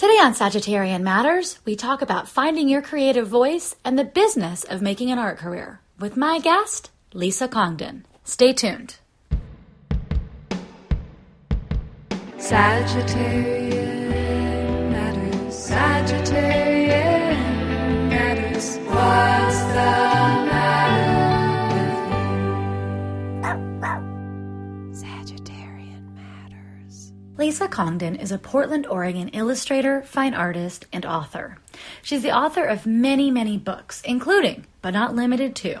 Today on Sagittarian Matters, we talk about finding your creative voice and the business of making an art career with my guest, Lisa Congdon. Stay tuned. Sagittarian Matters, Sagittarian Matters, what's the Lisa Congdon is a Portland, Oregon illustrator, fine artist, and author. She's the author of many books, including, but not limited to,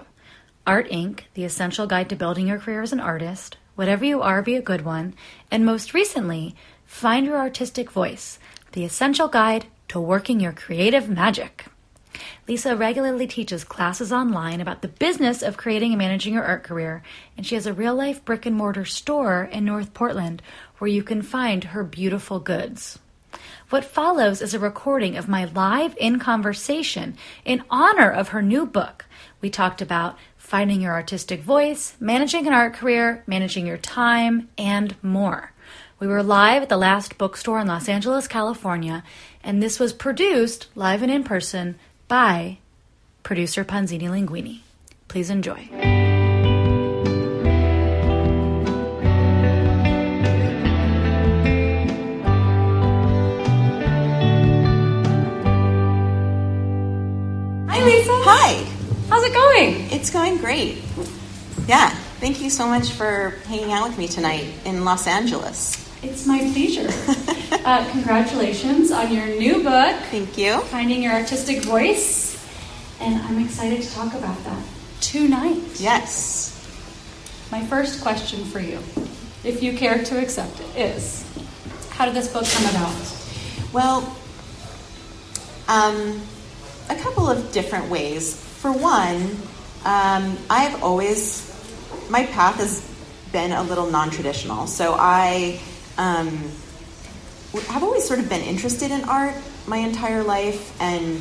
Art Inc., The Essential Guide to Building Your Career as an Artist, Whatever You Are, Be a Good One, and most recently, Find Your Artistic Voice, The Essential Guide to Working Your Creative Magic. Lisa regularly teaches classes online about the business of creating and managing your art career, and she has a real-life brick-and-mortar store in North Portland where you can find her beautiful goods. What follows is a recording of my live in conversation in honor of her new book. We talked about finding your artistic voice, managing an art career, managing your time, and more. We were live at the Last Bookstore in Los Angeles, California, and this was produced live and in person by producer Panzini Linguini. Please enjoy. Hi, Lisa. Hi. How's it going? It's going great. Yeah. Thank you so much for hanging out with me tonight in Los Angeles. It's my pleasure. Congratulations on your new book. Thank you. Finding Your Artistic Voice. And I'm excited to talk about that tonight. Yes. My first question for you, if you care to accept it, is how did this book come about? Well, a couple of different ways. For one, I've always, my path has been a little non-traditional. So I've always sort of been interested in art my entire life, and I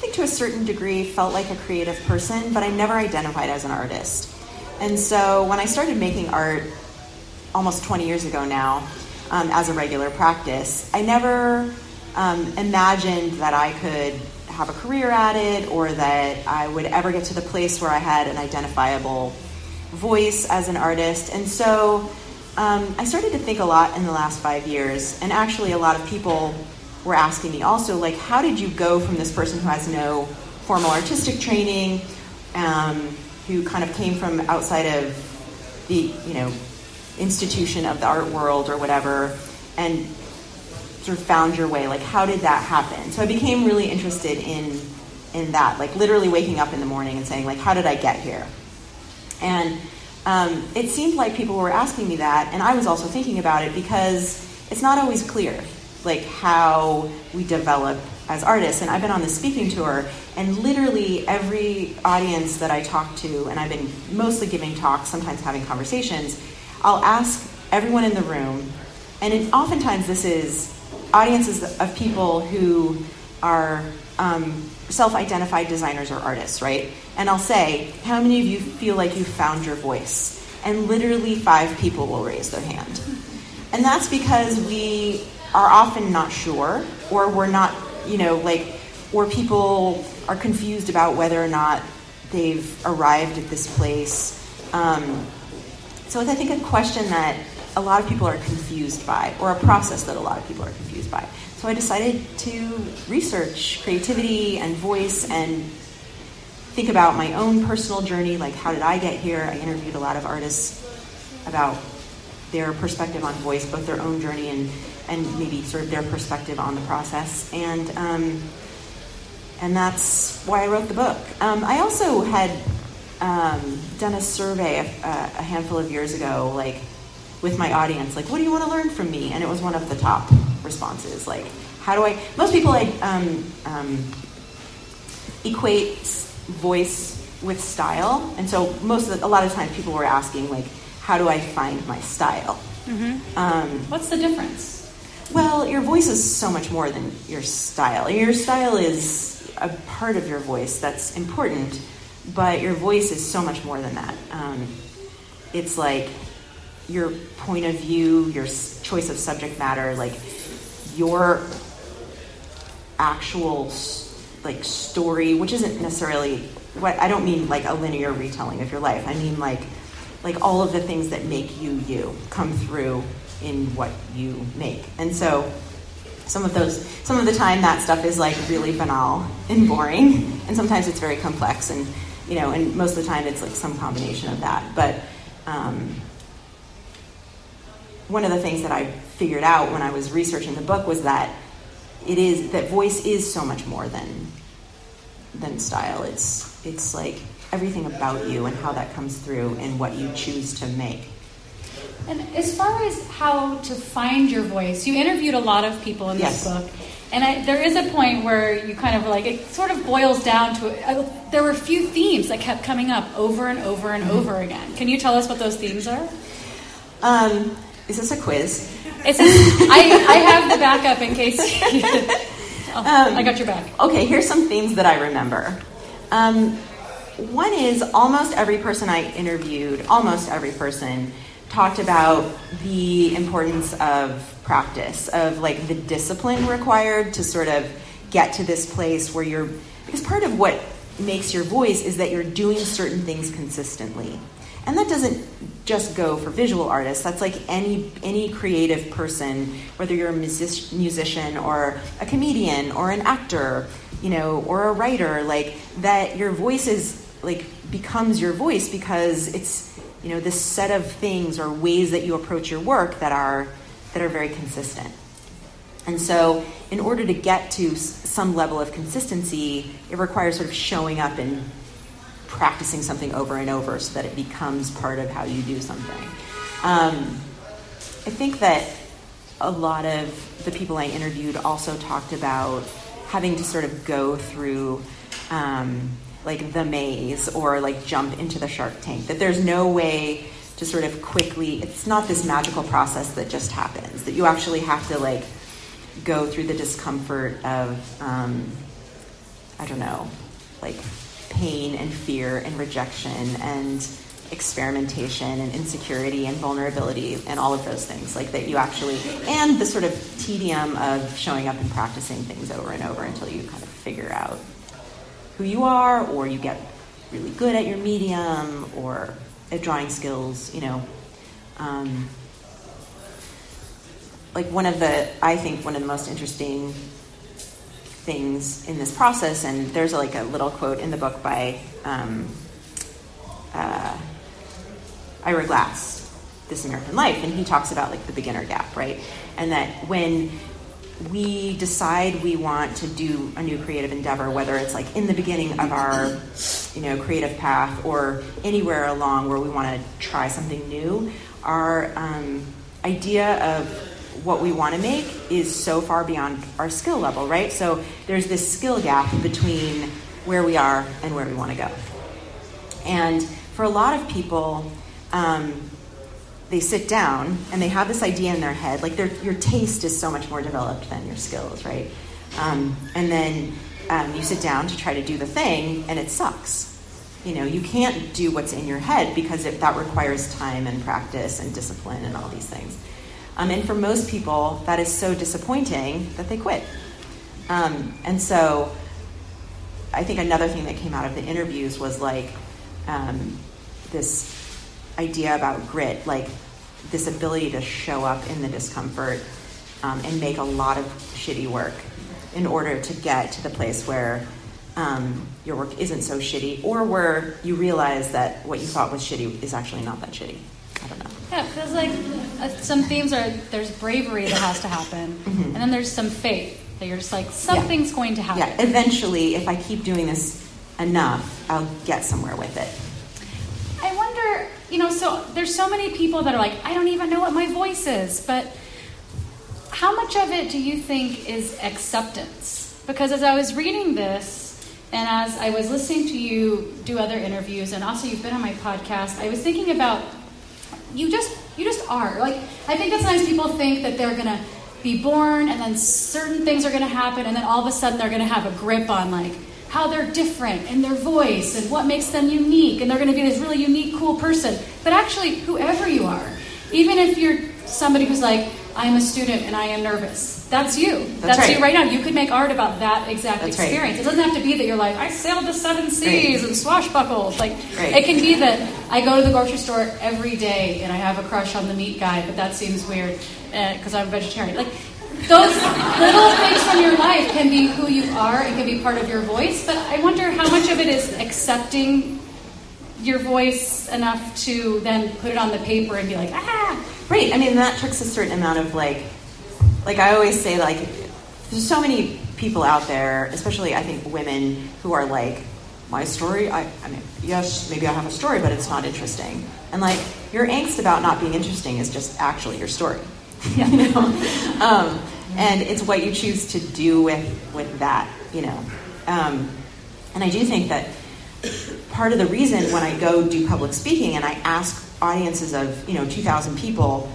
think to a certain degree felt like a creative person, but I never identified as an artist. And so when I started making art almost 20 years ago now, as a regular practice, I never imagined that I could have a career at it or that I would ever get to the place where I had an identifiable voice as an artist. And so I started to think a lot in the last 5 years, and actually a lot of people were asking me also, like, how did you go from this person who has no formal artistic training, who kind of came from outside of the, you know, institution of the art world or whatever, and sort of found your way? Like, how did that happen? So I became really interested in that, like literally waking up in the morning and saying, like, how did I get here? And it seemed like people were asking me that, and I was also thinking about it because it's not always clear, like, how we develop as artists. And I've been on this speaking tour, and literally every audience that I talk to, and I've been mostly giving talks, sometimes having conversations, I'll ask everyone in the room, and oftentimes this is audiences of people who are self-identified designers or artists, right? And I'll say, how many of you feel like you found your voice? And literally 5 people will raise their hand. And that's because we are often not sure, or we're not, you know, like, or people are confused about whether or not they've arrived at this place. So it's, I think, a question that a lot of people are confused by, or a process that a lot of people are confused by. So I decided to research creativity and voice and think about my own personal journey, like, how did I get here? I interviewed a lot of artists about their perspective on voice, both their own journey and maybe sort of their perspective on the process. And that's why I wrote the book. I also had done a survey a handful of years ago, like, with my audience, like, what do you want to learn from me? And it was one of the top responses, like, how do I, most people equate voice with style, and so a lot of times people were asking, like, how do I find my style? Mm-hmm. What's the difference? Well, your voice is so much more than your style. Your style is a part of your voice that's important, but your voice is so much more than that. It's like your point of view, your choice of subject matter, like your actual like story, which isn't necessarily what I don't mean like a linear retelling of your life. I mean like all of the things that make you come through in what you make. And so some of the time that stuff is like really banal and boring, and sometimes it's very complex, and you know, and most of the time it's like some combination of that. But one of the things that I figured out when I was researching the book was that it is that voice is so much more than style. It's like everything about you and how that comes through and what you choose to make. And as far as how to find your voice, you interviewed a lot of people in this book. And there is a point where you kind of like, it sort of boils down to, there were a few themes that kept coming up over and over and over again. Can you tell us what those themes are? Is this a quiz? I have the backup in case I got your back. Okay, here's some themes that I remember. One is almost every person I interviewed talked about the importance of practice, of like the discipline required to sort of get to this place where you're, because part of what makes your voice is that you're doing certain things consistently. And that doesn't just go for visual artists. That's like any creative person, whether you're a musician or a comedian or an actor, you know, or a writer, like that your voice is like becomes your voice because it's, you know, this set of things or ways that you approach your work that are very consistent. And so in order to get to some level of consistency, it requires sort of showing up and practicing something over and over so that it becomes part of how you do something. I think that a lot of the people I interviewed also talked about having to sort of go through like the maze or like jump into the shark tank, that there's no way to sort of quickly, it's not this magical process that just happens, that you actually have to like go through the discomfort of, I don't know, like pain and fear and rejection and experimentation and insecurity and vulnerability and all of those things, like that you actually, and the sort of tedium of showing up and practicing things over and over until you kind of figure out who you are, or you get really good at your medium or at drawing skills, you know. Like I think one of the most interesting things in this process, and there's like a little quote in the book by Ira Glass, This American Life, and he talks about like the beginner gap, right? And that when we decide we want to do a new creative endeavor, whether it's like in the beginning of our, you know, creative path or anywhere along where we want to try something new, our idea of what we want to make is so far beyond our skill level, right? So there's this skill gap between where we are and where we want to go. And for a lot of people, they sit down and they have this idea in their head, like your taste is so much more developed than your skills, right? And then you sit down to try to do the thing and it sucks. You know, you can't do what's in your head because that requires time and practice and discipline and all these things. And for most people, that is so disappointing that they quit. And so I think another thing that came out of the interviews was like this idea about grit, like this ability to show up in the discomfort and make a lot of shitty work in order to get to the place where your work isn't so shitty, or where you realize that what you thought was shitty is actually not that shitty. I don't know. Yeah, because like some themes are, there's bravery that has to happen, mm-hmm. and then there's some faith that you're just like, something's going to happen. Yeah, eventually, if I keep doing this enough, I'll get somewhere with it. I wonder, you know, so there's so many people that are like, I don't even know what my voice is, but how much of it do you think is acceptance? Because as I was reading this, and as I was listening to you do other interviews, and also you've been on my podcast, I was thinking about you just are. Like, I think that sometimes people think that they're going to be born and then certain things are going to happen and then all of a sudden they're going to have a grip on like how they're different and their voice and what makes them unique, and they're going to be this really unique, cool person. But actually, whoever you are, even if you're somebody who's like, I'm a student and I am nervous. That's you. That's you right now. You could make art about that exact experience. Right. It doesn't have to be that you're like, I sailed the seven seas and swashbuckled. Like it can be that I go to the grocery store every day and I have a crush on the meat guy, but that seems weird because I'm vegetarian. Like those little things from your life can be who you are and can be part of your voice. But I wonder how much of it is accepting your voice enough to then put it on the paper and be like, ah. Right. I mean, that takes a certain amount of like I always say, like, there's so many people out there, especially I think women, who are like, my story, I mean, yes, maybe I have a story, but it's not interesting. And like, your angst about not being interesting is just actually your story. Yeah. You know? And it's what you choose to do with that, you know. And I do think that part of the reason when I go do public speaking and I ask audiences of, you know, 2,000 people,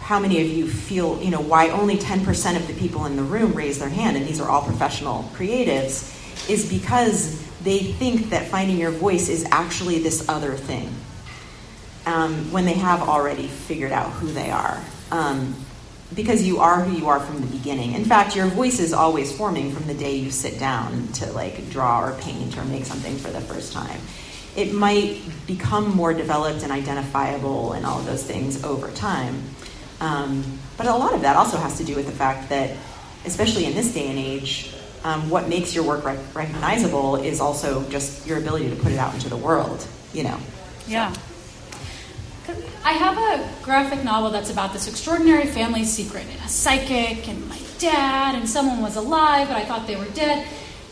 how many of you feel, you know, why only 10% of the people in the room raise their hand, and these are all professional creatives, is because they think that finding your voice is actually this other thing, when they have already figured out who they are. Because you are who you are from the beginning. In fact, your voice is always forming from the day you sit down to like draw or paint or make something for the first time. It might become more developed and identifiable and all of those things over time. But a lot of that also has to do with the fact that, especially in this day and age, what makes your work recognizable is also just your ability to put it out into the world, you know? Yeah. I have a graphic novel that's about this extraordinary family secret and a psychic and my dad and someone was alive but I thought they were dead.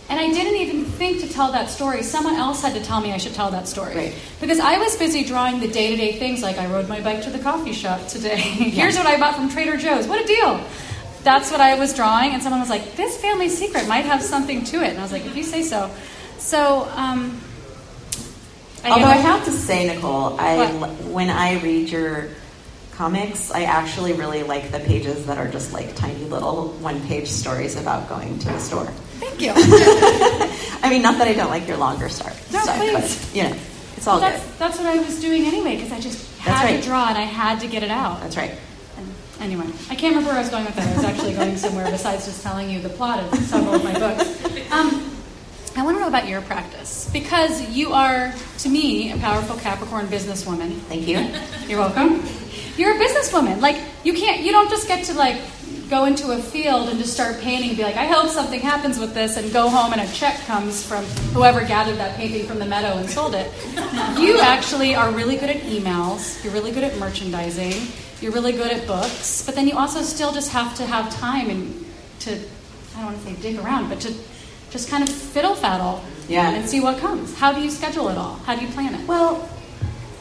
And I didn't even think to tell that story. Someone else had to tell me I should tell that story. Right. Because I was busy drawing the day-to-day things, like I rode my bike to the coffee shop today. Here's what I bought from Trader Joe's. What a deal. That's what I was drawing. And someone was like, this family secret might have something to it. And I was like, if you say so. So, although I have to say, Nicole, when I read your comics, I actually really like the pages that are just like tiny little one-page stories about going to the store. Thank you. I mean, not that I don't like your longer stuff, please. But, you know, it's all good. That's what I was doing anyway, because I just had to draw and I had to get it out. That's right. And anyway, I can't remember where I was going with that. I was actually going somewhere besides just telling you the plot of several of my books. I want to know about your practice, because you are, to me, a powerful Capricorn businesswoman. Thank you. You're welcome. You're a businesswoman. Like, you don't just get to, like, go into a field and just start painting and be like, I hope something happens with this, and go home and a check comes from whoever gathered that painting from the meadow and sold it. You actually are really good at emails. You're really good at merchandising. You're really good at books. But then you also still just have to have time and to, I don't want to say dig around, but to just kind of fiddle-faddle and see what comes. How do you schedule it all? How do you plan it? Well,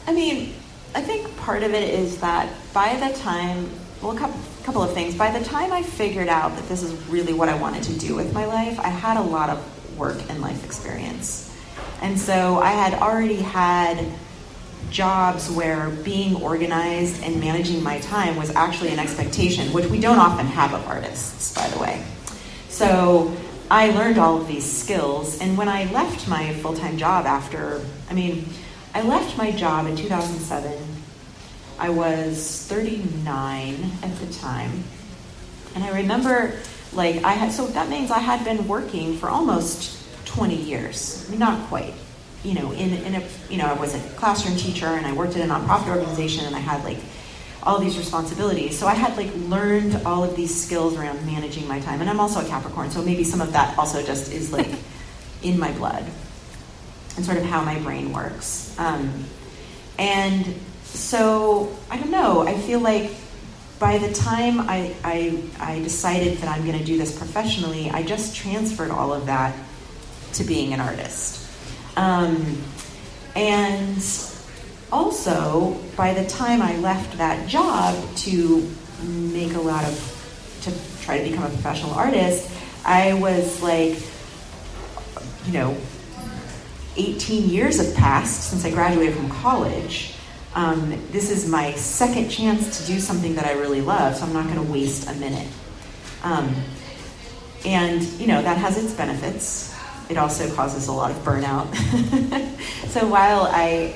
I mean, I think part of it is that by the time, a couple of things. By the time I figured out that this is really what I wanted to do with my life, I had a lot of work and life experience. And so I had already had jobs where being organized and managing my time was actually an expectation, which we don't often have of artists, by the way. So I learned all of these skills, and when I left my full-time job I left my job in 2007. I was 39 at the time, and I remember, so that means I had been working for almost 20 years, not quite, you know, I was a classroom teacher, and I worked at a nonprofit organization, and I had, all these responsibilities. So I had learned all of these skills around managing my time. And I'm also a Capricorn, so maybe some of that also just is in my blood and sort of how my brain works. And so I don't know, I feel like by the time I decided that I'm going to do this professionally, I just transferred all of that to being an artist. And also, by the time I left that job to try to become a professional artist, I was 18 years have passed since I graduated from college. This is my second chance to do something that I really love, so I'm not going to waste a minute. And, you know, that has its benefits. It also causes a lot of burnout. So while I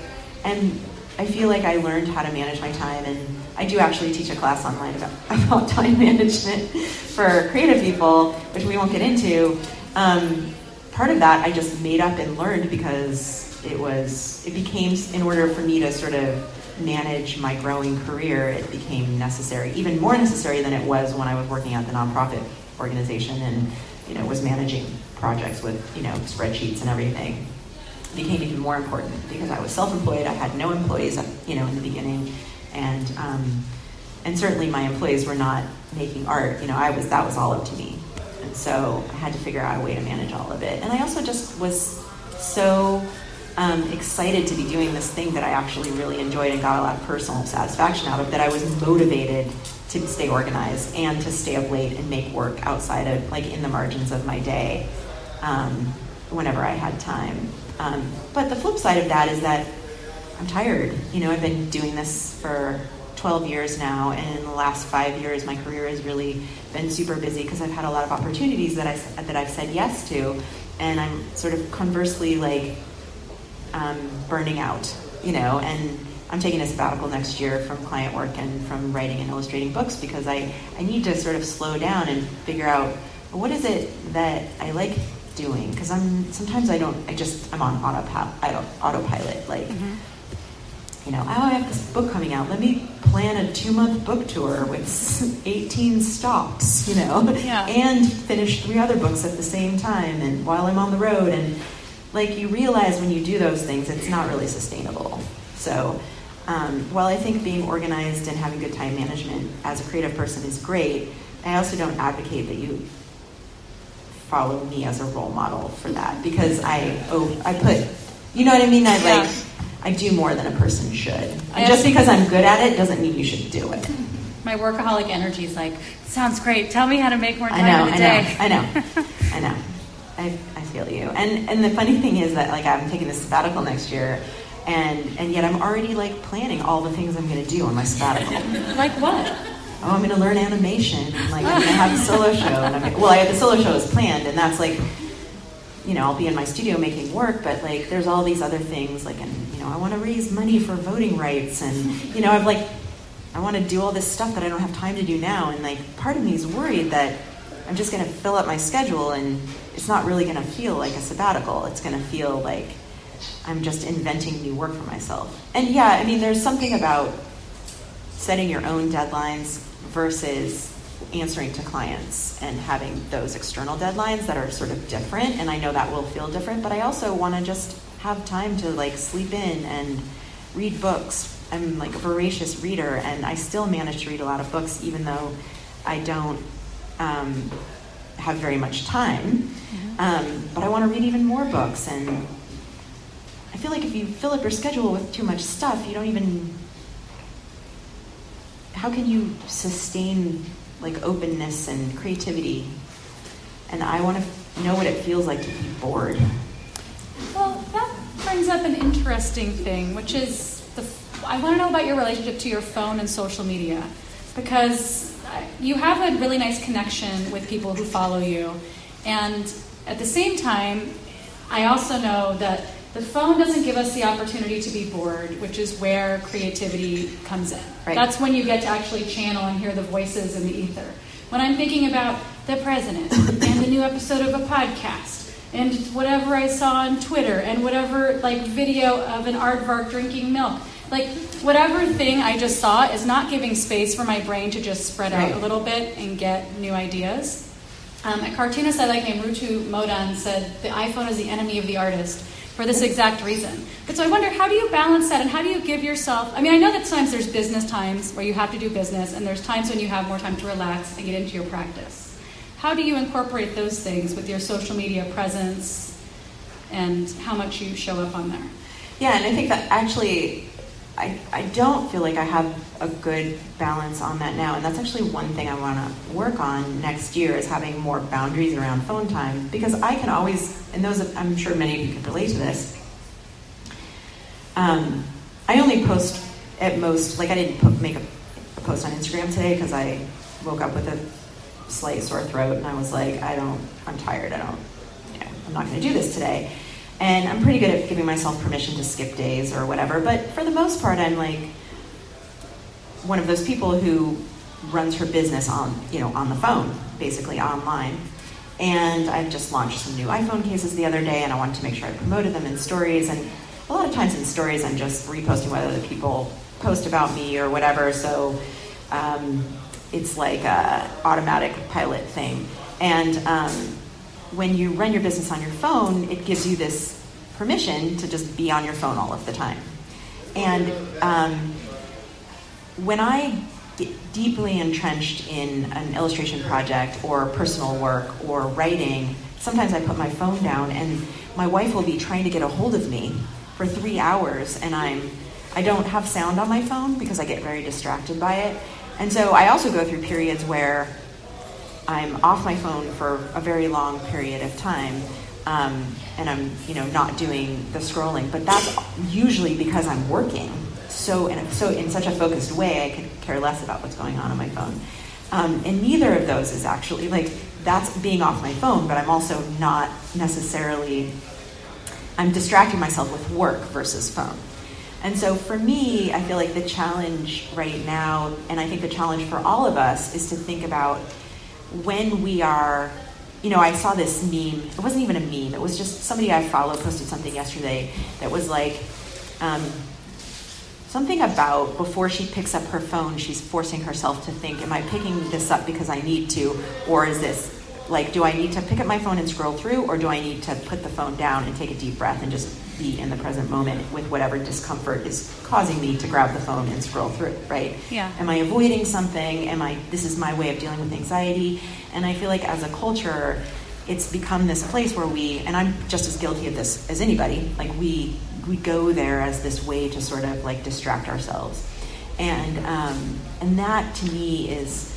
feel like I learned how to manage my time and I do actually teach a class online about time management for creative people, which we won't get into. Part of that I just made up and learned because it became, in order for me to sort of manage my growing career, it became necessary, even more necessary than it was when I was working at the nonprofit organization and, you know, was managing projects with, you know, spreadsheets and everything. It became even more important because I was self-employed. I had no employees, you know, in the beginning. And certainly my employees were not making art. You know, that was all up to me. And so I had to figure out a way to manage all of it. And I also just was so excited to be doing this thing that I actually really enjoyed and got a lot of personal satisfaction out of, that I was motivated to stay organized and to stay up late and make work outside of, like, in the margins of my day, whenever I had time. But the flip side of that is that I'm tired. You know, I've been doing this for 12 years now, and in the last 5 years, my career has really been super busy because I've had a lot of opportunities that I've said yes to, and I'm sort of conversely, like, burning out, you know, and I'm taking a sabbatical next year from client work and from writing and illustrating books because I need to sort of slow down and figure out what is it that I like doing, because I'm on autopilot, like, mm-hmm. You know, oh, I have this book coming out. Let me plan a 2-month book tour with 18 stops, you know, yeah. And finish 3 other books at the same time and while I'm on the road. And, like, you realize when you do those things, it's not really sustainable. So while I think being organized and having good time management as a creative person is great, I also don't advocate that you follow me as a role model for that, because you know what I mean? I do more than a person should. And just because I'm good at it doesn't mean you should do it. My workaholic energy is like, sounds great. Tell me how to make more time in the day. I know. I feel you. And the funny thing is that, like, I'm taking this sabbatical next year, and yet I'm already, like, planning all the things I'm going to do on my sabbatical. Like what? Oh, I'm going to learn animation. Like, I'm going to have a solo show. And I have the solo show is planned, and that's, like, you know, I'll be in my studio making work, but, like, there's all these other things, like, and, you know, I want to raise money for voting rights, and, you know, I'm like, I want to do all this stuff that I don't have time to do now, and, like, part of me is worried that I'm just going to fill up my schedule, and it's not really going to feel like a sabbatical. It's going to feel like I'm just inventing new work for myself. And, yeah, I mean, there's something about setting your own deadlines versus answering to clients and having those external deadlines that are sort of different, and I know that will feel different, but I also want to just have time to, like, sleep in and read books. I'm, like, a voracious reader, and I still manage to read a lot of books even though I don't have very much time, but I want to read even more books. And I feel like if you fill up your schedule with too much stuff, you don't even, how can you sustain, like, openness and creativity? And I want to know what it feels like to be bored. Well, that brings up an interesting thing, which is I want to know about your relationship to your phone and social media, because you have a really nice connection with people who follow you. And at the same time, I also know that the phone doesn't give us the opportunity to be bored, which is where creativity comes in. Right. That's when you get to actually channel and hear the voices in the ether. When I'm thinking about the president and the new episode of a podcast and whatever I saw on Twitter and whatever, like, video of an aardvark drinking milk, like, whatever thing I just saw is not giving space for my brain to just spread out a little bit and get new ideas. A cartoonist I like named Rutu Modan said, the iPhone is the enemy of the artist, for this exact reason. But so I wonder, how do you balance that, and how do you give yourself, I mean, I know that sometimes there's business times where you have to do business, and there's times when you have more time to relax and get into your practice. How do you incorporate those things with your social media presence and how much you show up on there? Yeah, and I think that actually, I don't feel like I have a good balance on that now, and that's actually one thing I want to work on next year, is having more boundaries around phone time, because I can always, and those, I'm sure many of you can relate to this, I only post at most, like, I didn't make a post on Instagram today because I woke up with a slight sore throat, and I was like, I'm tired, I'm not going to do this today. And I'm pretty good at giving myself permission to skip days or whatever, but for the most part, I'm like, one of those people who runs her business on the phone, basically online. And I've just launched some new iPhone cases the other day, and I wanted to make sure I promoted them in stories. And a lot of times in stories, I'm just reposting what other people post about me or whatever. So it's like a automatic pilot thing. And when you run your business on your phone, it gives you this permission to just be on your phone all of the time. And when I get deeply entrenched in an illustration project or personal work or writing, sometimes I put my phone down and my wife will be trying to get a hold of me for 3 hours, and I don't have sound on my phone because I get very distracted by it. And so I also go through periods where I'm off my phone for a very long period of time, and I'm not doing the scrolling. But that's usually because I'm working. So in such a focused way, I could care less about what's going on my phone. And neither of those is actually, that's being off my phone, but I'm also not necessarily, I'm distracting myself with work versus phone. And so for me, I feel like the challenge right now, and I think the challenge for all of us, is to think about when we are, I saw this meme. It wasn't even a meme. It was just somebody I follow posted something yesterday that was like, something about before she picks up her phone, she's forcing herself to think, am I picking this up because I need to? Or is this, do I need to pick up my phone and scroll through? Or do I need to put the phone down and take a deep breath and just be in the present moment with whatever discomfort is causing me to grab the phone and scroll through, right? Yeah. Am I avoiding something? This is my way of dealing with anxiety. And I feel like as a culture, it's become this place where we, and I'm just as guilty of this as anybody, we go there as this way to sort of distract ourselves. And that to me is,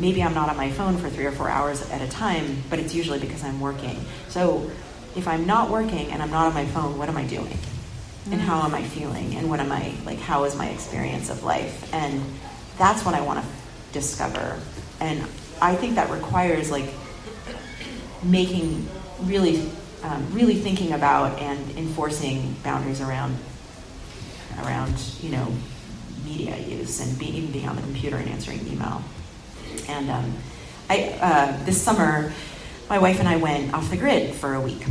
maybe I'm not on my phone for 3 or 4 hours at a time, but it's usually because I'm working. So if I'm not working and I'm not on my phone, what am I doing? And how am I feeling? And what am I, how is my experience of life? And that's what I want to discover. And I think that requires making really thinking about and enforcing boundaries around media use and even being on the computer and answering email. And this summer, my wife and I went off the grid for a week,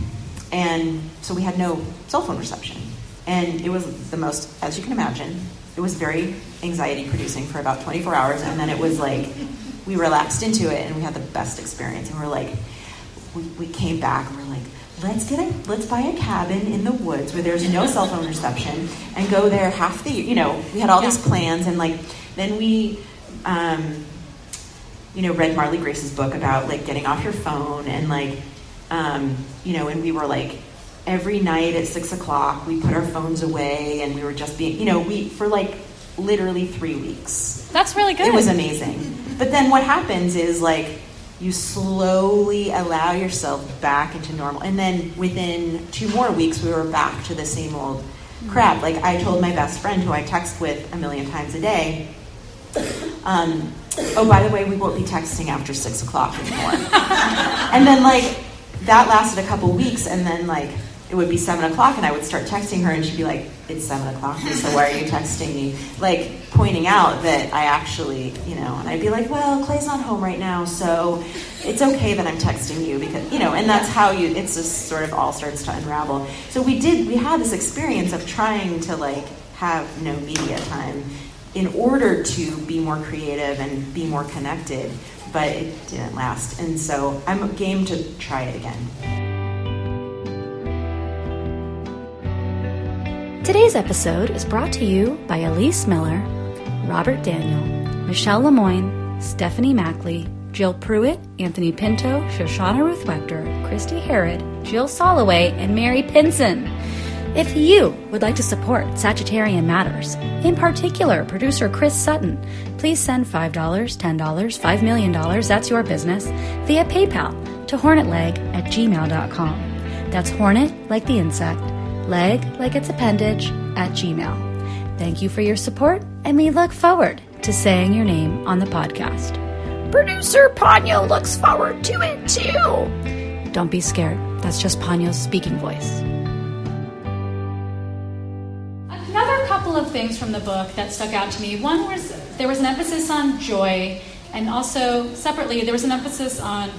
and so we had no cell phone reception. And it was the most, as you can imagine, it was very anxiety-producing for about 24 hours, and then it was we relaxed into it, and we had the best experience. And we came back, and we're like, let's buy a cabin in the woods where there's no cell phone reception and go there half the year. We had all these plans, and then we read Marley Grace's book about getting off your phone, and and we were every night at 6 o'clock we put our phones away, and we were just being for literally 3 weeks. That's really good. It was amazing. But then what happens is you slowly allow yourself back into normal. And then within 2 more weeks, we were back to the same old crap. I told my best friend, who I text with 1,000,000 times a day, oh, by the way, we won't be texting after 6 o'clock anymore. And then, that lasted a couple weeks, and then, it would be 7 o'clock, and I would start texting her, and she'd be like, it's 7 o'clock, so why are you texting me? Pointing out that I actually, and I'd be like, well, Clay's not home right now, so it's okay that I'm texting you, because, and that's how it's just sort of all starts to unravel. So we had this experience of trying to, have no media time in order to be more creative and be more connected, but it didn't last. And so I'm game to try it again. Today's episode is brought to you by Elise Miller, Robert Daniel, Michelle Lemoyne, Stephanie Mackley, Jill Pruitt, Anthony Pinto, Shoshana Ruth Wechter, Christy Herod, Jill Soloway, and Mary Pinson. If you would like to support Sagittarian Matters, in particular producer Chris Sutton, please send $5, $10, $5 million, that's your business, via PayPal to hornetleg@gmail.com. That's hornet like the insect, leg like its appendage @gmail. Thank you for your support, and we look forward to saying your name on the podcast. Producer Ponyo looks forward to it too. Don't be scared. That's just Ponyo's speaking voice. Another couple of things from the book that stuck out to me. One was there was an emphasis on joy, and also separately there was an emphasis on,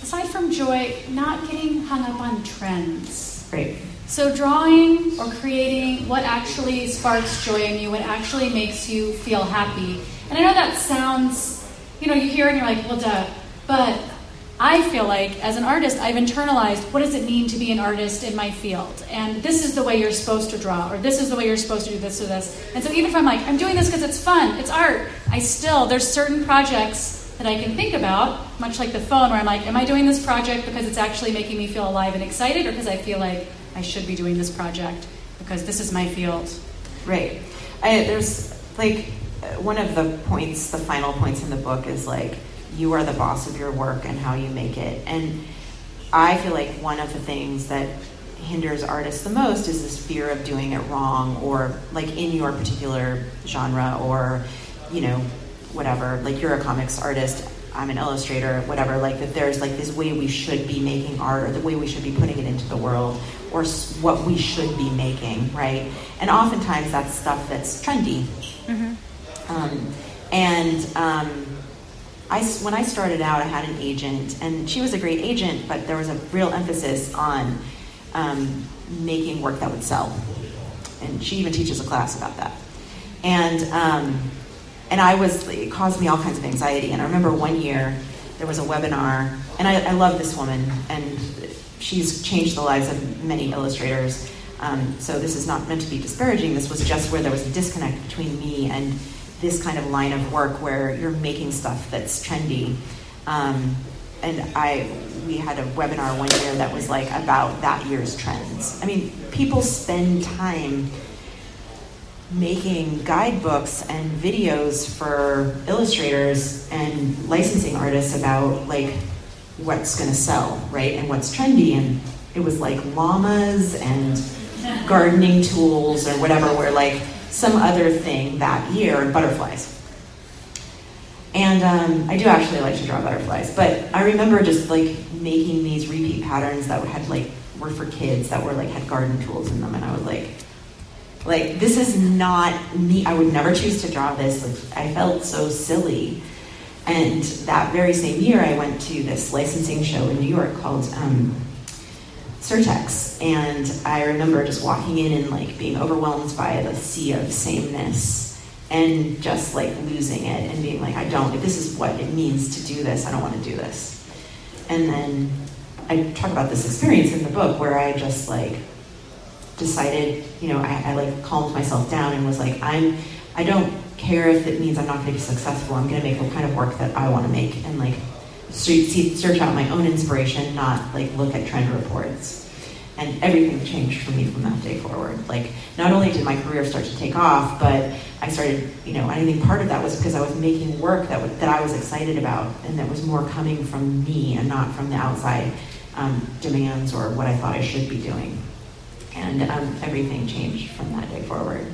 aside from joy, not getting hung up on trends. Right. So drawing or creating what actually sparks joy in you, what actually makes you feel happy. And I know that sounds, you know, you hear and you're like, well, duh. But I feel like as an artist, I've internalized what does it mean to be an artist in my field? And this is the way you're supposed to draw, or this is the way you're supposed to do this or this. And so even if I'm like, I'm doing this because it's fun, it's art, there's certain projects that I can think about, much like the phone, where I'm like, am I doing this project because it's actually making me feel alive and excited, or because I feel like I should be doing this project because this is my field? Right. There's like one of the points, the final points in the book is like, you are the boss of your work and how you make it. And I feel like one of the things that hinders artists the most is this fear of doing it wrong, or like in your particular genre, or, you know, whatever, like you're a comics artist, I'm an illustrator, whatever, like that there's like this way we should be making art, or the way we should be putting it into the world, or what we should be making, right? And oftentimes that's stuff that's trendy. Mm-hmm. When I started out, I had an agent, and she was a great agent, but there was a real emphasis on making work that would sell. And she even teaches a class about that. And it caused me all kinds of anxiety. And I remember one year, there was a webinar, and I love this woman, and she's changed the lives of many illustrators. So this is not meant to be disparaging. This was just where there was a disconnect between me and this kind of line of work where you're making stuff that's trendy. We had a webinar one year that was like about that year's trends. I mean, people spend time making guidebooks and videos for illustrators and licensing artists about like what's gonna sell, right? And what's trendy. And it was like llamas and gardening tools or whatever were like some other thing that year, and butterflies. And I do actually like to draw butterflies, but I remember just like making these repeat patterns that had like were for kids that were like had garden tools in them, and I was like this is not me. I would never choose to draw this. Like, I felt so silly. And that very same year, I went to this licensing show in New York called Sirtex, and I remember just walking in and like being overwhelmed by the sea of sameness and just like losing it and being like, if this is what it means to do this, I don't want to do this. And then I talk about this experience in the book where I just like decided, you know, I like calmed myself down and was like, I don't care if it means I'm not going to be successful. I'm going to make the kind of work that I want to make, and like search out my own inspiration, not like look at trend reports. And everything changed for me from that day forward. Like, not only did my career start to take off, but I started, you know, I think part of that was because I was making work that I was excited about, and that was more coming from me and not from the outside demands or what I thought I should be doing. And everything changed from that day forward.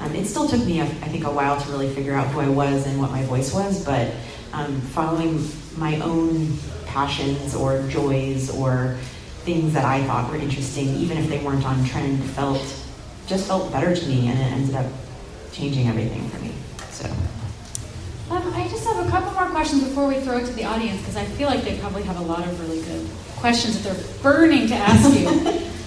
It still took me, I think, a while to really figure out who I was and what my voice was, but following my own passions or joys or things that I thought were interesting, even if they weren't on trend, felt better to me, and it ended up changing everything for me. So, I just have a couple more questions before we throw it to the audience, because I feel like they probably have a lot of really good questions that they're burning to ask you.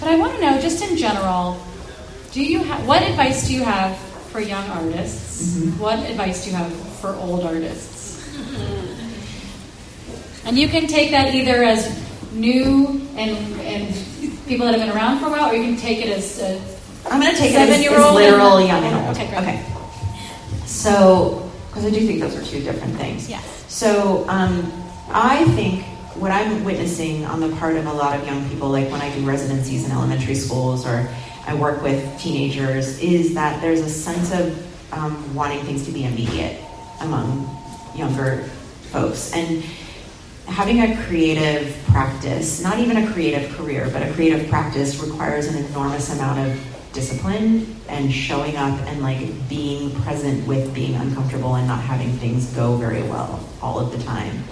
But I want to know, just in general, what advice do you have for young artists? Mm-hmm. What advice do you have for old artists? And you can take that either as new and people that have been around for a while, or you can take it as a 7-year-old. Literal young and old. Okay. So, because I do think those are two different things. Yes. So, I think what I'm witnessing on the part of a lot of young people, like when I do residencies in elementary schools, or I work with teenagers, is that there's a sense of wanting things to be immediate among younger folks. And having a creative practice, not even a creative career, but a creative practice requires an enormous amount of discipline and showing up and like being present with being uncomfortable and not having things go very well all of the time.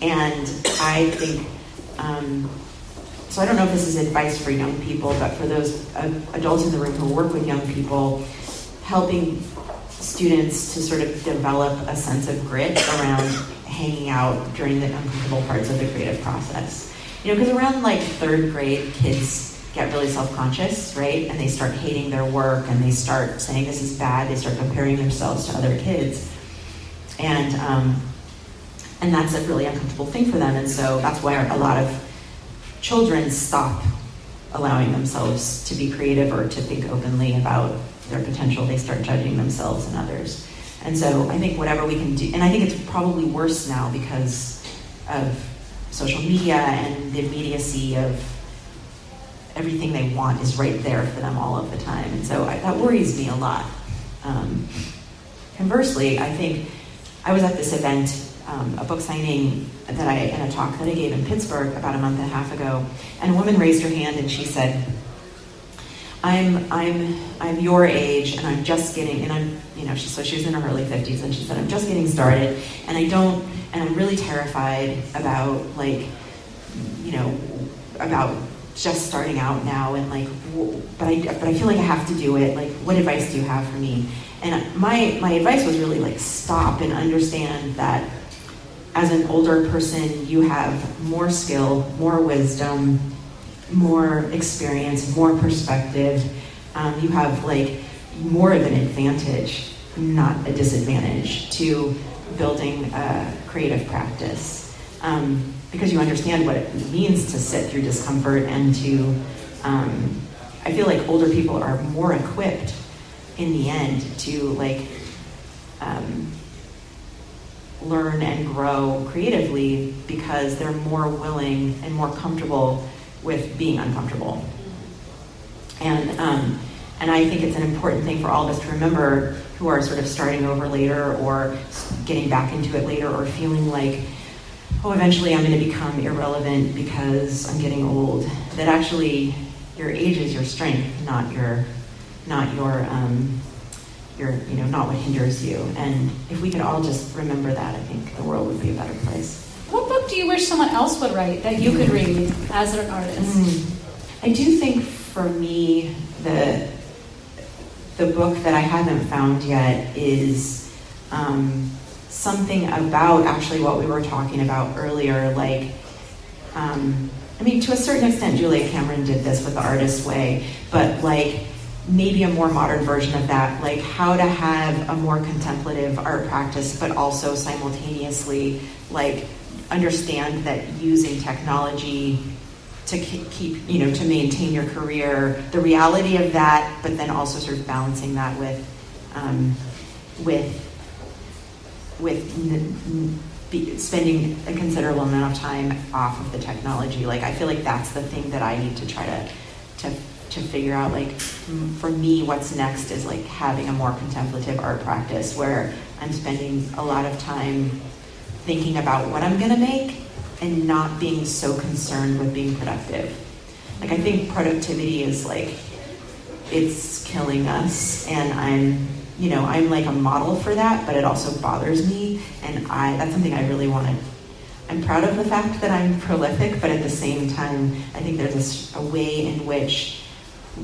And I think So I don't know if this is advice for young people, but for those adults in the room who work with young people, helping students to sort of develop a sense of grit around hanging out during the uncomfortable parts of the creative process. You know, because around like third grade, kids get really self-conscious, right? And they start hating their work, and they start saying this is bad. They start comparing themselves to other kids, and that's a really uncomfortable thing for them. And so that's why a lot of children stop allowing themselves to be creative or to think openly about their potential. They start judging themselves and others. And so I think whatever we can do, and I think it's probably worse now because of social media and the immediacy of everything they want is right there for them all of the time. And so that worries me a lot. Conversely, I think I was at this event, a book signing that and a talk that I gave in Pittsburgh about a month and a half ago, and a woman raised her hand and she said, I'm your age, and I'm just getting, and I'm, you know, she was in her early 50s, and she said, I'm just getting started, and I'm really terrified about, like, you know, about just starting out now, and like, but I feel like I have to do it. Like, what advice do you have for me? And my advice was really like, stop and understand that as an older person, you have more skill, more wisdom, more experience, more perspective. You have like more of an advantage, not a disadvantage, to building a creative practice, because you understand what it means to sit through discomfort and to, I feel like older people are more equipped in the end to like learn and grow creatively because they're more willing and more comfortable with being uncomfortable. And I think it's an important thing for all of us to remember who are sort of starting over later or getting back into it later or feeling like, oh, eventually I'm going to become irrelevant because I'm getting old. That actually your age is your strength, not what hinders you. And if we could all just remember that, I think the world would be a better place. What book do you wish someone else would write that you could read as an artist? I do think for me, the book that I haven't found yet is something about actually what we were talking about earlier. Like, I mean, to a certain extent, Julia Cameron did this with The Artist's Way, but like maybe a more modern version of that, like how to have a more contemplative art practice, but also simultaneously like understand that using technology to keep, you know, to maintain your career, the reality of that, but then also sort of balancing that with spending a considerable amount of time off of the technology. Like, I feel like that's the thing that I need to try to figure out. Like, for me, what's next is like having a more contemplative art practice where I'm spending a lot of time thinking about what I'm gonna make and not being so concerned with being productive. Like, I think productivity is like, it's killing us, and I'm like a model for that, but it also bothers me, and that's something I really wanted. I'm proud of the fact that I'm prolific, but at the same time, I think there's a way in which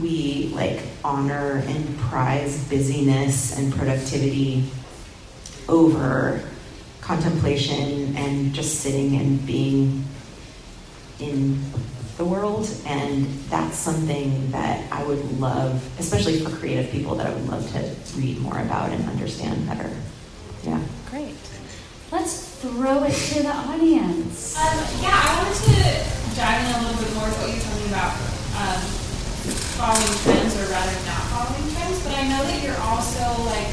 we like honor and prize busyness and productivity over contemplation and just sitting and being in the world, and that's something that I would love, especially for creative people, that I would love to read more about and understand better. Yeah. Great. Let's throw it to the audience. Yeah, I wanted to dive in a little bit more to what you're talking about, following trends, or rather not following trends, but I know that you're also like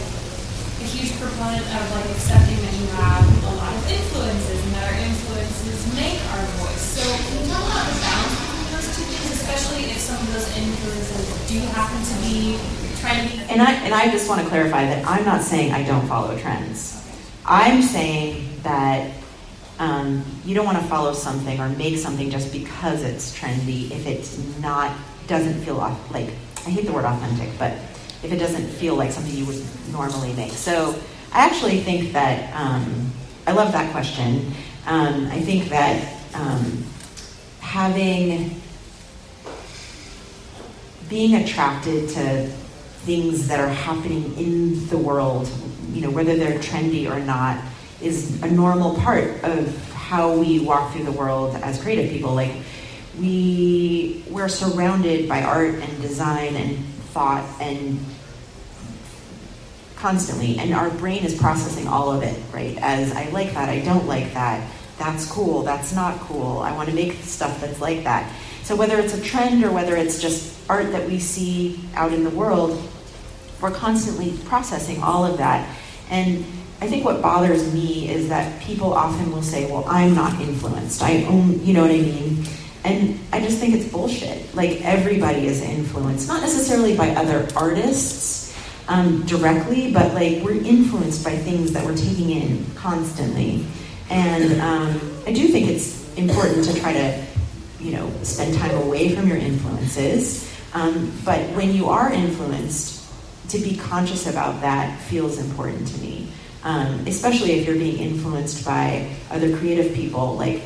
a huge proponent of like accepting that you have a lot of influences and that our influences make our voice. So can you talk about the balance between those two things, especially if some of those influences do happen to be trying to be... And I just want to clarify that I'm not saying I don't follow trends. Okay. I'm saying that you don't want to follow something or make something just because it's trendy if it's doesn't feel off, like, I hate the word authentic, but if it doesn't feel like something you would normally make. So I actually think that, I love that question. I think that having being attracted to things that are happening in the world, you know, whether they're trendy or not, is a normal part of how we walk through the world as creative people. Like, we're surrounded by art and design and thought and constantly, and our brain is processing all of it, right? As I like that, I don't like that, that's cool, that's not cool, I want to make stuff that's like that. So whether it's a trend or whether it's just art that we see out in the world, we're constantly processing all of that. And I think what bothers me is that people often will say, well, I'm not influenced, I own, you know what I mean? And I just think it's bullshit. Like, everybody is influenced, not necessarily by other artists directly, but like, we're influenced by things that we're taking in constantly. And I do think it's important to try to, you know, spend time away from your influences. But when you are influenced, to be conscious about that feels important to me. Especially if you're being influenced by other creative people, like,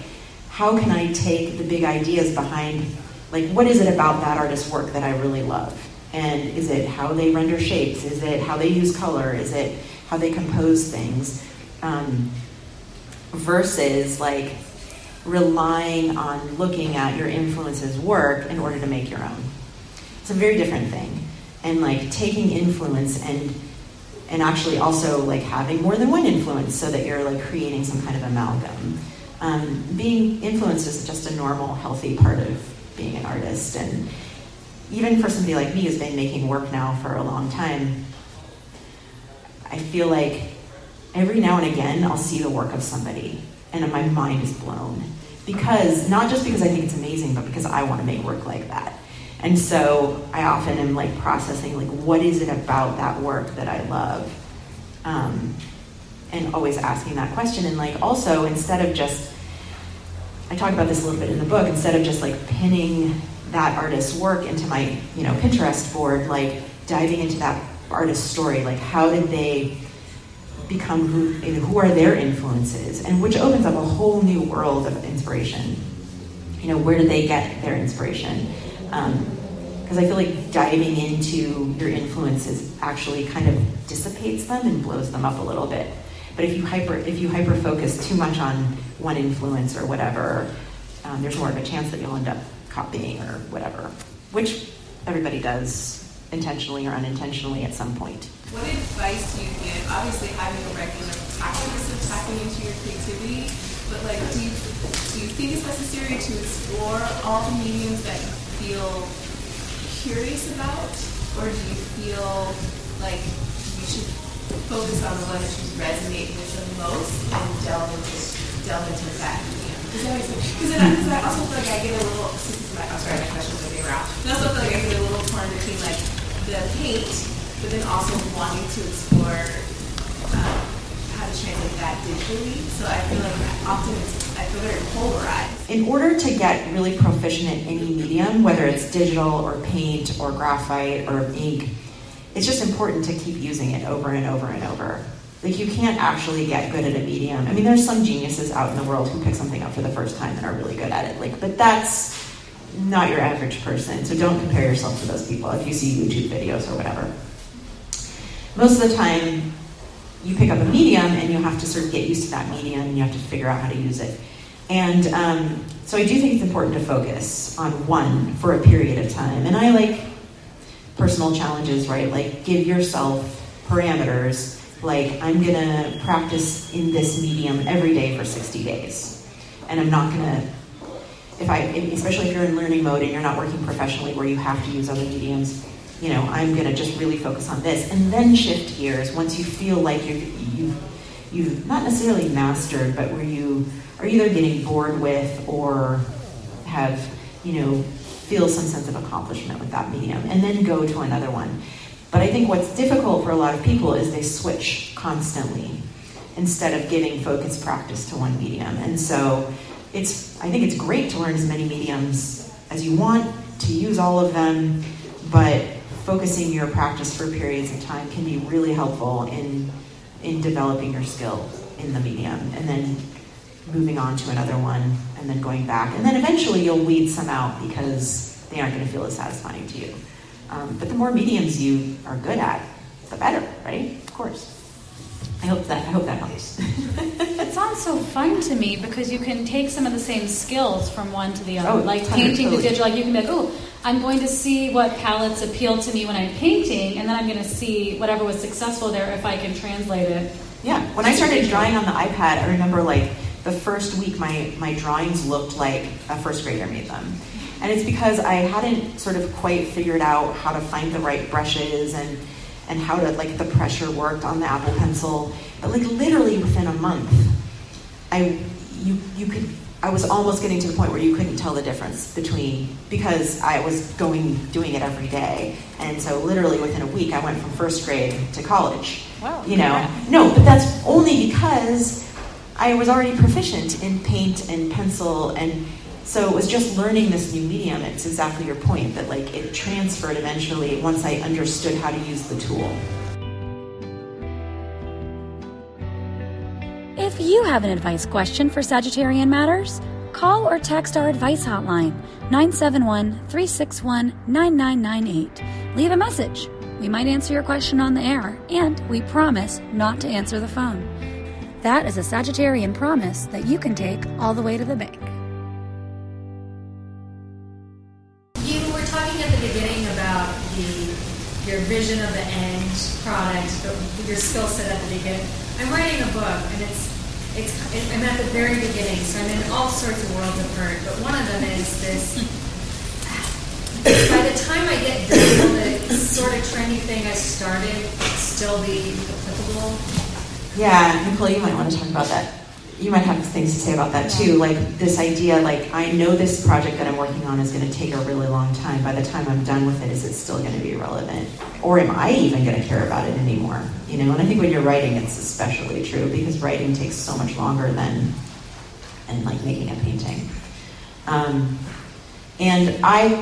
how can I take the big ideas behind, like, what is it about that artist's work that I really love? And is it how they render shapes? Is it how they use color? Is it how they compose things? Versus, like, relying on looking at your influences' work in order to make your own. It's a very different thing. And, like, taking influence and actually also, like, having more than one influence so that you're, like, creating some kind of amalgam. Being influenced is just a normal, healthy part of being an artist. And even for somebody like me who's been making work now for a long time, I feel like every now and again I'll see the work of somebody and my mind is blown. Because, not just because I think it's amazing, but because I want to make work like that. And so I often am, like, processing, like, what is it about that work that I love? And always asking that question. And, like, also, instead of just, I talk about this a little bit in the book, instead of just, like, pinning that artist's work into my, you know, Pinterest board, like, diving into that artist's story, like, how did they become who are their influences? And which opens up a whole new world of inspiration. You know, where do they get their inspiration? Because I feel like diving into your influences actually kind of dissipates them and blows them up a little bit. But if you hyper focus too much on one influence or whatever, there's more of a chance that you'll end up copying or whatever, which everybody does, intentionally or unintentionally, at some point. What advice do you give? Obviously, having a regular practice of tapping into your creativity, but, like, do you think it's necessary to explore all the mediums that you feel curious about, or do you feel like you should focus on the one that you resonate with the most and delve into that? Does that make sense? Because I also feel like I get a little. I'm sorry, my questions are getting around. I also feel like I get a little torn between, like, the paint, but then also wanting to explore how to translate that digitally. So I feel like often I feel very polarized. In order to get really proficient in any medium, whether it's digital or paint or graphite or ink, it's just important to keep using it over and over and over. Like, you can't actually get good at a medium. I mean, there's some geniuses out in the world who pick something up for the first time and are really good at it. Like, but that's not your average person. So don't compare yourself to those people if you see YouTube videos or whatever. Most of the time, you pick up a medium and you have to sort of get used to that medium and you have to figure out how to use it. And so I do think it's important to focus on one for a period of time. And I like personal challenges, right? Like, give yourself parameters. Like, I'm going to practice in this medium every day for 60 days. And I'm not going to, especially if you're in learning mode and you're not working professionally where you have to use other mediums, you know, I'm going to just really focus on this. And then shift gears once you feel like you've not necessarily mastered, but where you are either getting bored with or have, you know, feel some sense of accomplishment with that medium, and then go to another one. But I think what's difficult for a lot of people is they switch constantly instead of giving focused practice to one medium. And so I think it's great to learn as many mediums as you want, to use all of them, but focusing your practice for periods of time can be really helpful in developing your skill in the medium, and then moving on to another one, and then going back. And then eventually you'll weed some out because they aren't going to feel as satisfying to you. But the more mediums you are good at, the better, right? Of course. I hope that helps. It sounds so fun to me because you can take some of the same skills from one to the other. Like painting to digital, like you can be like, oh, I'm going to see what palettes appeal to me when I'm painting, and then I'm going to see whatever was successful there if I can translate it. Yeah, when I started drawing on the iPad, I remember like the first week my drawings looked like a first grader made them. And it's because I hadn't sort of quite figured out how to find the right brushes and how to, like, the pressure worked on the Apple Pencil. But, like, literally within a month, I was almost getting to the point where you couldn't tell the difference because I was doing it every day. And so literally within a week, I went from first grade to college. Wow. You know? No, but that's only because I was already proficient in paint and pencil, and so it was just learning this new medium. It's exactly your point, that like it transferred eventually once I understood how to use the tool. If you have an advice question for Sagittarian Matters, call or text our advice hotline, 971-361-9998. Leave a message. We might answer your question on the air, and we promise not to answer the phone. That is a Sagittarian promise that you can take all the way to the bank. Your vision of the end product, but your skill set at the beginning. I'm writing a book, and I'm at the very beginning, so I'm in all sorts of worlds of hurt. But one of them is this. By the time I get done, the sort of trendy thing I started still be applicable. Yeah, Nicole, you might want to talk about that. You might have things to say about that too. Like this idea, like I know this project that I'm working on is going to take a really long time. By the time I'm done with it, is it still going to be relevant? Or am I even going to care about it anymore? You know, and I think when you're writing, it's especially true because writing takes so much longer than like making a painting. And I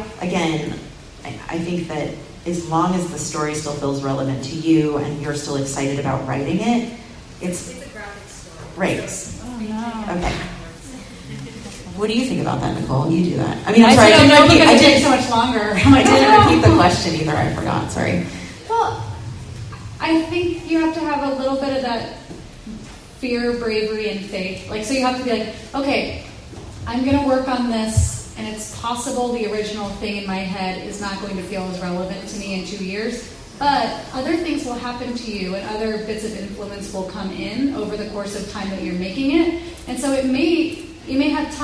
think that as long as the story still feels relevant to you and you're still excited about writing it, it's a graphic story. Right. Okay. What do you think about that, Nicole? You do that. I mean, I'm sorry. I did so much longer. I didn't repeat the question either. I forgot. Sorry. Well, I think you have to have a little bit of that fear, bravery, and faith. Like, so you have to be like, okay, I'm going to work on this, and it's possible the original thing in my head is not going to feel as relevant to me in 2 years. But other things will happen to you, and other bits of influence will come in over the course of time that you're making it. And so it may have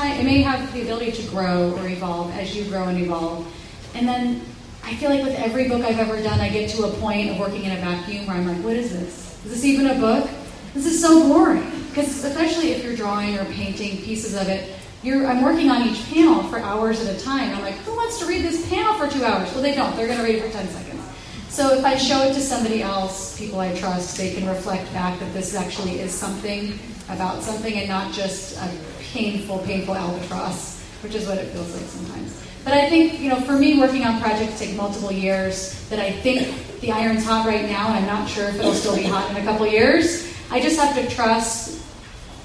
the ability to grow or evolve as you grow and evolve. And then I feel like with every book I've ever done, I get to a point of working in a vacuum where I'm like, what is this? Is this even a book? This is so boring. Because especially if you're drawing or painting pieces of it, I'm working on each panel for hours at a time. And I'm like, who wants to read this panel for 2 hours? Well, they don't. They're going to read it for 10 seconds. So if I show it to somebody else, people I trust, they can reflect back that this actually is something about something and not just a painful, painful albatross, which is what it feels like sometimes. But I think, you know, for me, working on projects take multiple years, that I think the iron's hot right now, and I'm not sure if it'll still be hot in a couple years. I just have to trust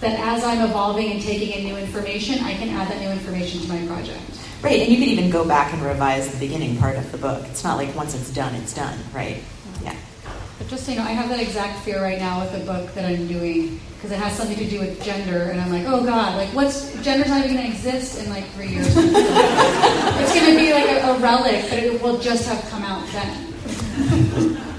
that as I'm evolving and taking in new information, I can add that new information to my project. Right, and you could even go back and revise the beginning part of the book. It's not like once it's done, right? Yeah. But just so you know, I have that exact fear right now with the book that I'm doing because it has something to do with gender, and I'm like, oh God, like gender's not even going to exist in like 3 years. It's going to be like a relic, but it will just have come out then.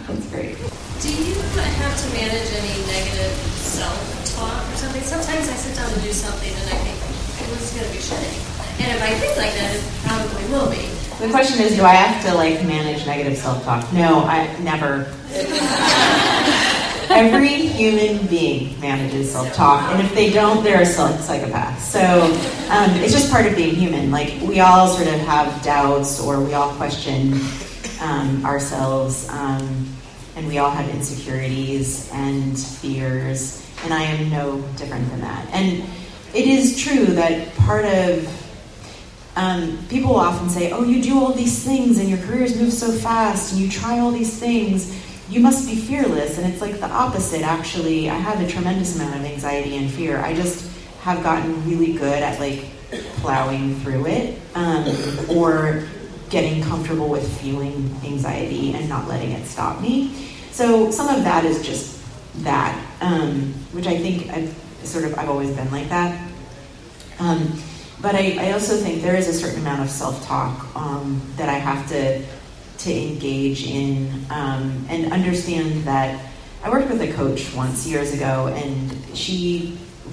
That's great. Do you have to manage any negative self-talk or something? Sometimes I sit down to do something and I think, it was going to be shitty. And if I think like that, it probably will be. The question is, do I have to like manage negative self-talk? No, I never. Every human being manages self-talk, and if they don't, they're a psychopath. So it's just part of being human. Like we all sort of have doubts, or we all question ourselves, and we all have insecurities and fears. And I am no different than that. And it is true that part of people will often say, oh, you do all these things and your careers move so fast and you try all these things, you must be fearless. And it's like the opposite, actually. I had a tremendous amount of anxiety and fear. I just have gotten really good at like plowing through it or getting comfortable with feeling anxiety and not letting it stop me. So some of that is just that, which I think I've always been like that. But I also think there is a certain amount of self-talk that I have to engage in and understand that I worked with a coach once years ago, and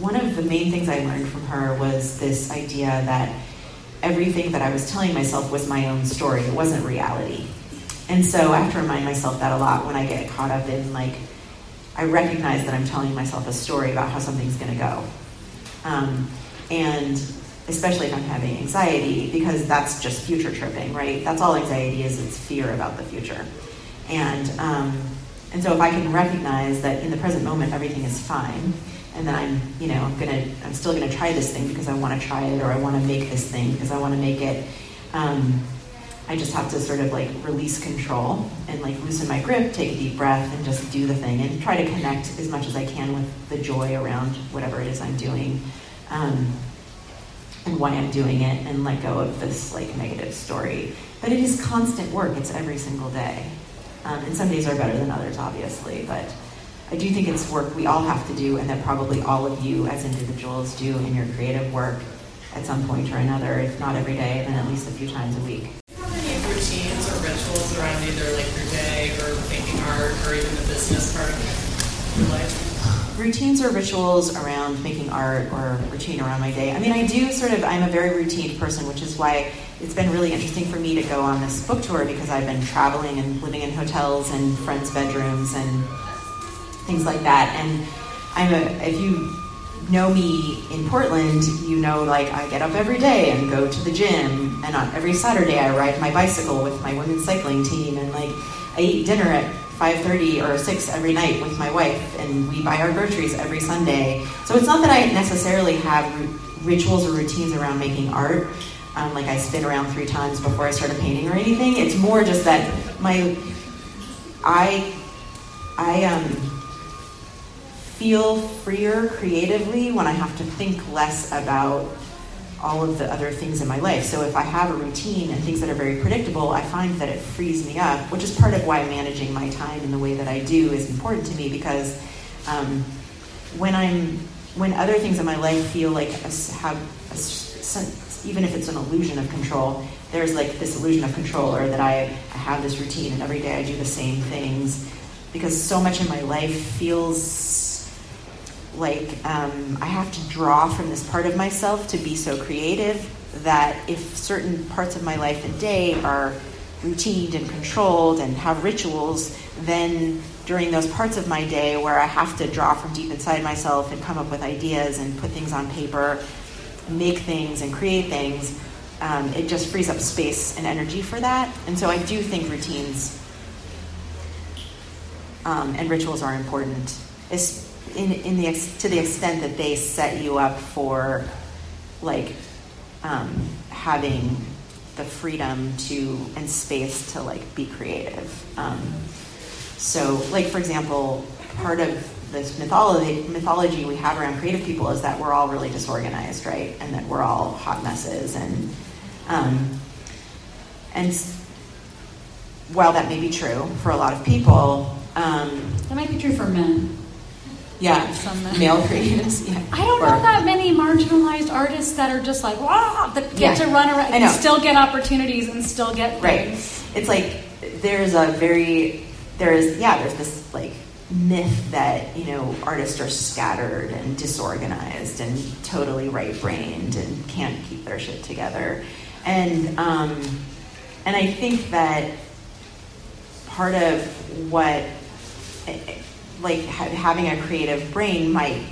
one of the main things I learned from her was this idea that everything that I was telling myself was my own story. It wasn't reality. And so I have to remind myself that a lot when I get caught up in, like, I recognize that I'm telling myself a story about how something's going to go. And especially if I'm having anxiety, because that's just future tripping, right? That's all anxiety is, it's fear about the future. And so if I can recognize that in the present moment, everything is fine, and then I'm still gonna try this thing because I wanna try it, or I wanna make this thing because I wanna make it. I just have to release control and loosen my grip, take a deep breath, and just do the thing and try to connect as much as I can with the joy around whatever it is I'm doing and why I'm doing it, and let go of this negative story. But it is constant work, it's every single day. And some days are better than others, obviously, but I do think it's work we all have to do, and that probably all of you as individuals do in your creative work at some point or another, if not every day, then at least a few times a week. How many routines or rituals around either your day or making art or even the business part of your life? Routines or rituals around making art or routine around my day. I mean, I do I'm a very routine person, which is why it's been really interesting for me to go on this book tour, because I've been traveling and living in hotels and friends' bedrooms and things like that. And if you know me in Portland, you know, I get up every day and go to the gym, and on every Saturday I ride my bicycle with my women's cycling team, and I eat dinner at 5:30 or 6 every night with my wife, and we buy our groceries every Sunday. So it's not that I necessarily have rituals or routines around making art, I spin around 3 times before I start a painting or anything. It's more just that I feel freer creatively when I have to think less about all of the other things in my life. So if I have a routine and things that are very predictable, I find that it frees me up, which is part of why managing my time in the way that I do is important to me, because when other things in my life feel even if it's an illusion of control, there's this illusion of control, or that I have this routine and every day I do the same things, because so much in my life feels I have to draw from this part of myself to be so creative, that if certain parts of my life and day are routined and controlled and have rituals, then during those parts of my day where I have to draw from deep inside myself and come up with ideas and put things on paper, make things and create things, it just frees up space and energy for that. And so I do think routines and rituals are important. To the extent that they set you up for having the freedom to and space to be creative. For example, part of this mythology we have around creative people is that we're all really disorganized, right? And that we're all hot messes, and while that may be true for a lot of people, that might be true for men. Yeah, some male creatives. Yeah. I don't know that many marginalized artists that are just that get to run around and still get opportunities and still get things. Right. It's there's this myth that artists are scattered and disorganized and totally right-brained and can't keep their shit together, and I think that part of what having a creative brain might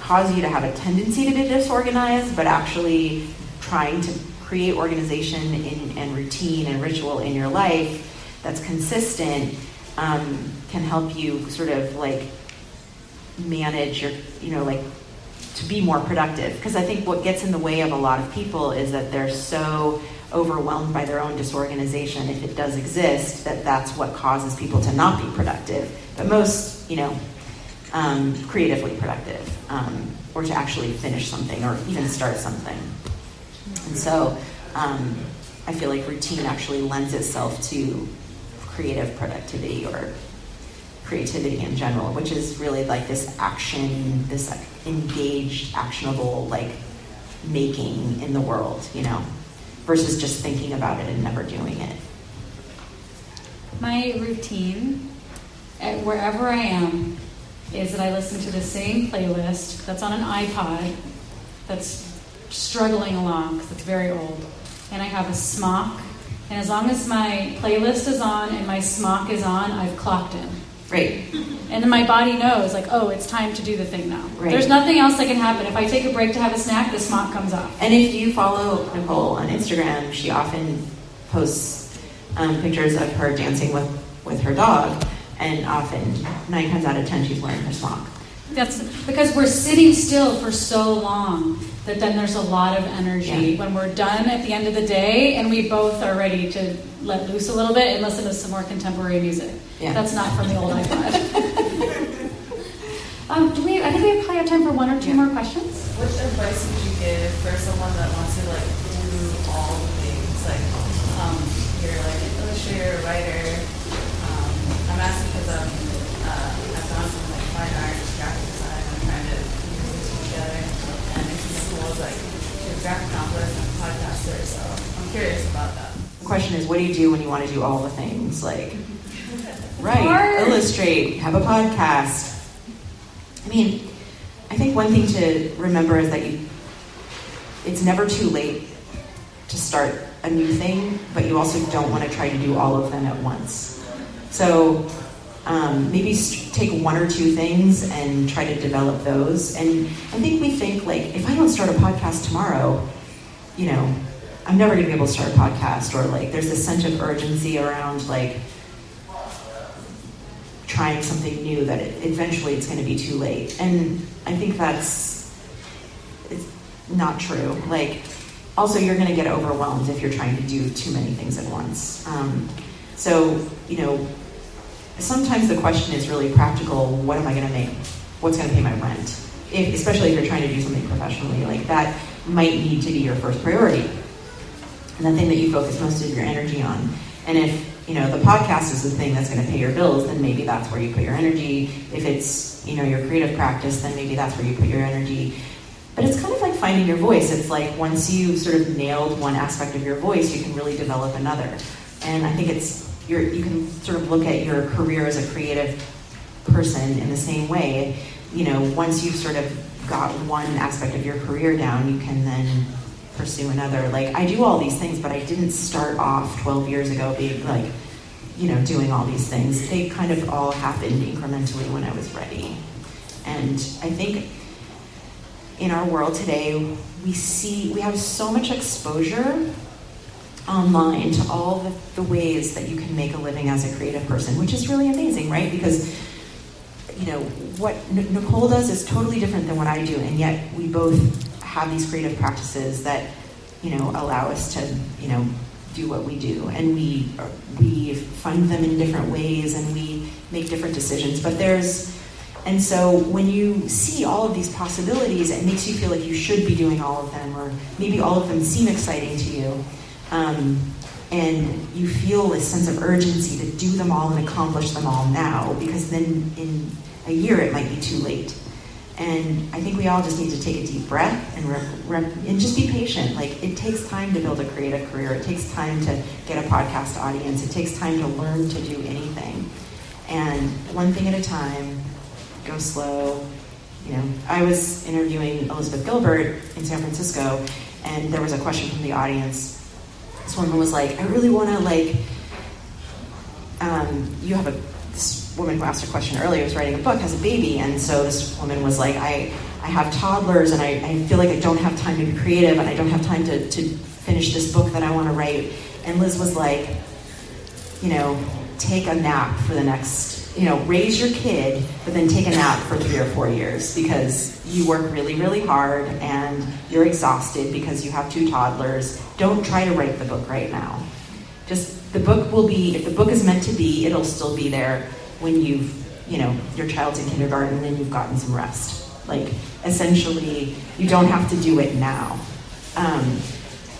cause you to have a tendency to be disorganized, but actually trying to create organization and routine and ritual in your life that's consistent can help you manage your, to be more productive. Because I think what gets in the way of a lot of people is that they're so overwhelmed by their own disorganization, if it does exist, that's what causes people to not be productive, but most creatively productive, or to actually finish something or even start something. And so I feel like routine actually lends itself to creative productivity or creativity in general, which is really like this action, this like engaged, actionable, like making in the world, you know, versus just thinking about it and never doing it. My routine, at wherever I am, is that I listen to the same playlist that's on an iPod that's struggling along because it's very old. And I have a smock. And as long as my playlist is on and my smock is on, I've clocked in. Right. And then my body knows, like, oh, it's time to do the thing now. Right. There's nothing else that can happen. If I take a break to have a snack, the smock comes off. And if you follow Nicole on Instagram, she often posts pictures of her dancing with her dog. And often, 9 times out of 10, she's wearing her smock. That's because we're sitting still for so long that then there's a lot of energy when we're done at the end of the day and we both are ready to let loose a little bit and listen to some more contemporary music. Yeah. That's not from the old iPod. I think we probably have time for one or two more questions. Which advice would you give for someone that wants to like do all the things? Like you're like an illustrator, a writer. I'm asking because I've gone from like fine art to graphic design and trying to use it together. And it's cool, like you're a graphic novelist and a podcaster, so I'm curious about that. The question is, what do you do when you want to do all the things? Like write, art, illustrate, have a podcast. I mean, I think one thing to remember is that it's never too late to start a new thing, but you also don't want to try to do all of them at once. So maybe take one or two things and try to develop those. And I think we think, like, if I don't start a podcast tomorrow, you know, I'm never going to be able to start a podcast. Or, like, there's this sense of urgency around, like, trying something new that eventually it's going to be too late. And I think it's not true. Like, also, you're going to get overwhelmed if you're trying to do too many things at once. So, you know, sometimes the question is really practical. What am I going to make? What's going to pay my rent? Especially if you're trying to do something professionally, like that might need to be your first priority and the thing that you focus most of your energy on. And if, you know, the podcast is the thing that's going to pay your bills, then maybe that's where you put your energy. If it's, you know, your creative practice, then maybe that's where you put your energy. But it's kind of like finding your voice. It's like once you sort of nailed one aspect of your voice, you can really develop another. And I think you can sort of look at your career as a creative person in the same way. You know, once you've sort of got one aspect of your career down, you can then pursue another. Like, I do all these things, but I didn't start off 12 years ago being like, you know, doing all these things. They kind of all happened incrementally when I was ready. And I think in our world today, we have so much exposure online to all the ways that you can make a living as a creative person, which is really amazing, right? Because, you know, what Nicole does is totally different than what I do, and yet we both have these creative practices that, you know, allow us to, you know, do what we do. And we fund them in different ways, and we make different decisions. And so when you see all of these possibilities, it makes you feel like you should be doing all of them, or maybe all of them seem exciting to you. And you feel this sense of urgency to do them all and accomplish them all now, because then in a year it might be too late. And I think we all just need to take a deep breath and just be patient. Like, it takes time to build a creative career. It takes time to get a podcast audience. It takes time to learn to do anything. And one thing at a time, go slow. You know, I was interviewing Elizabeth Gilbert in San Francisco, and there was a question from the audience. This woman was like, I really want to, like, this woman who asked a question earlier was writing a book, has a baby, and so this woman was like, I have toddlers, and I feel like I don't have time to be creative, and I don't have time to finish this book that I want to write. And Liz was like, you know, take a nap for the next, you know, raise your kid, but then take a nap for 3 or 4 years, because you work really, really hard, and you're exhausted because you have 2 toddlers. Don't try to write the book right now. Just, the book will be, if the book is meant to be, it'll still be there when your child's in kindergarten and you've gotten some rest. Like, essentially, you don't have to do it now.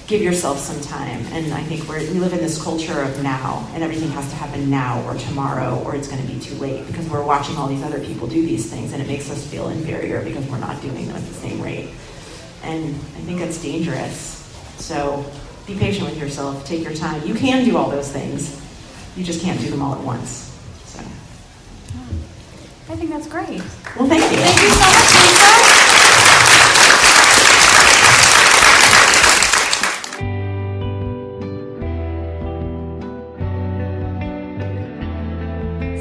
give yourself some time. And I think we live in this culture of now, and everything has to happen now or tomorrow, or it's going to be too late, because we're watching all these other people do these things, and it makes us feel inferior because we're not doing them at the same rate. And I think that's dangerous. So be patient with yourself, take your time. You can do all those things, you just can't do them all at once. So I think that's great. Well, thank you. Thank you so much, Lisa.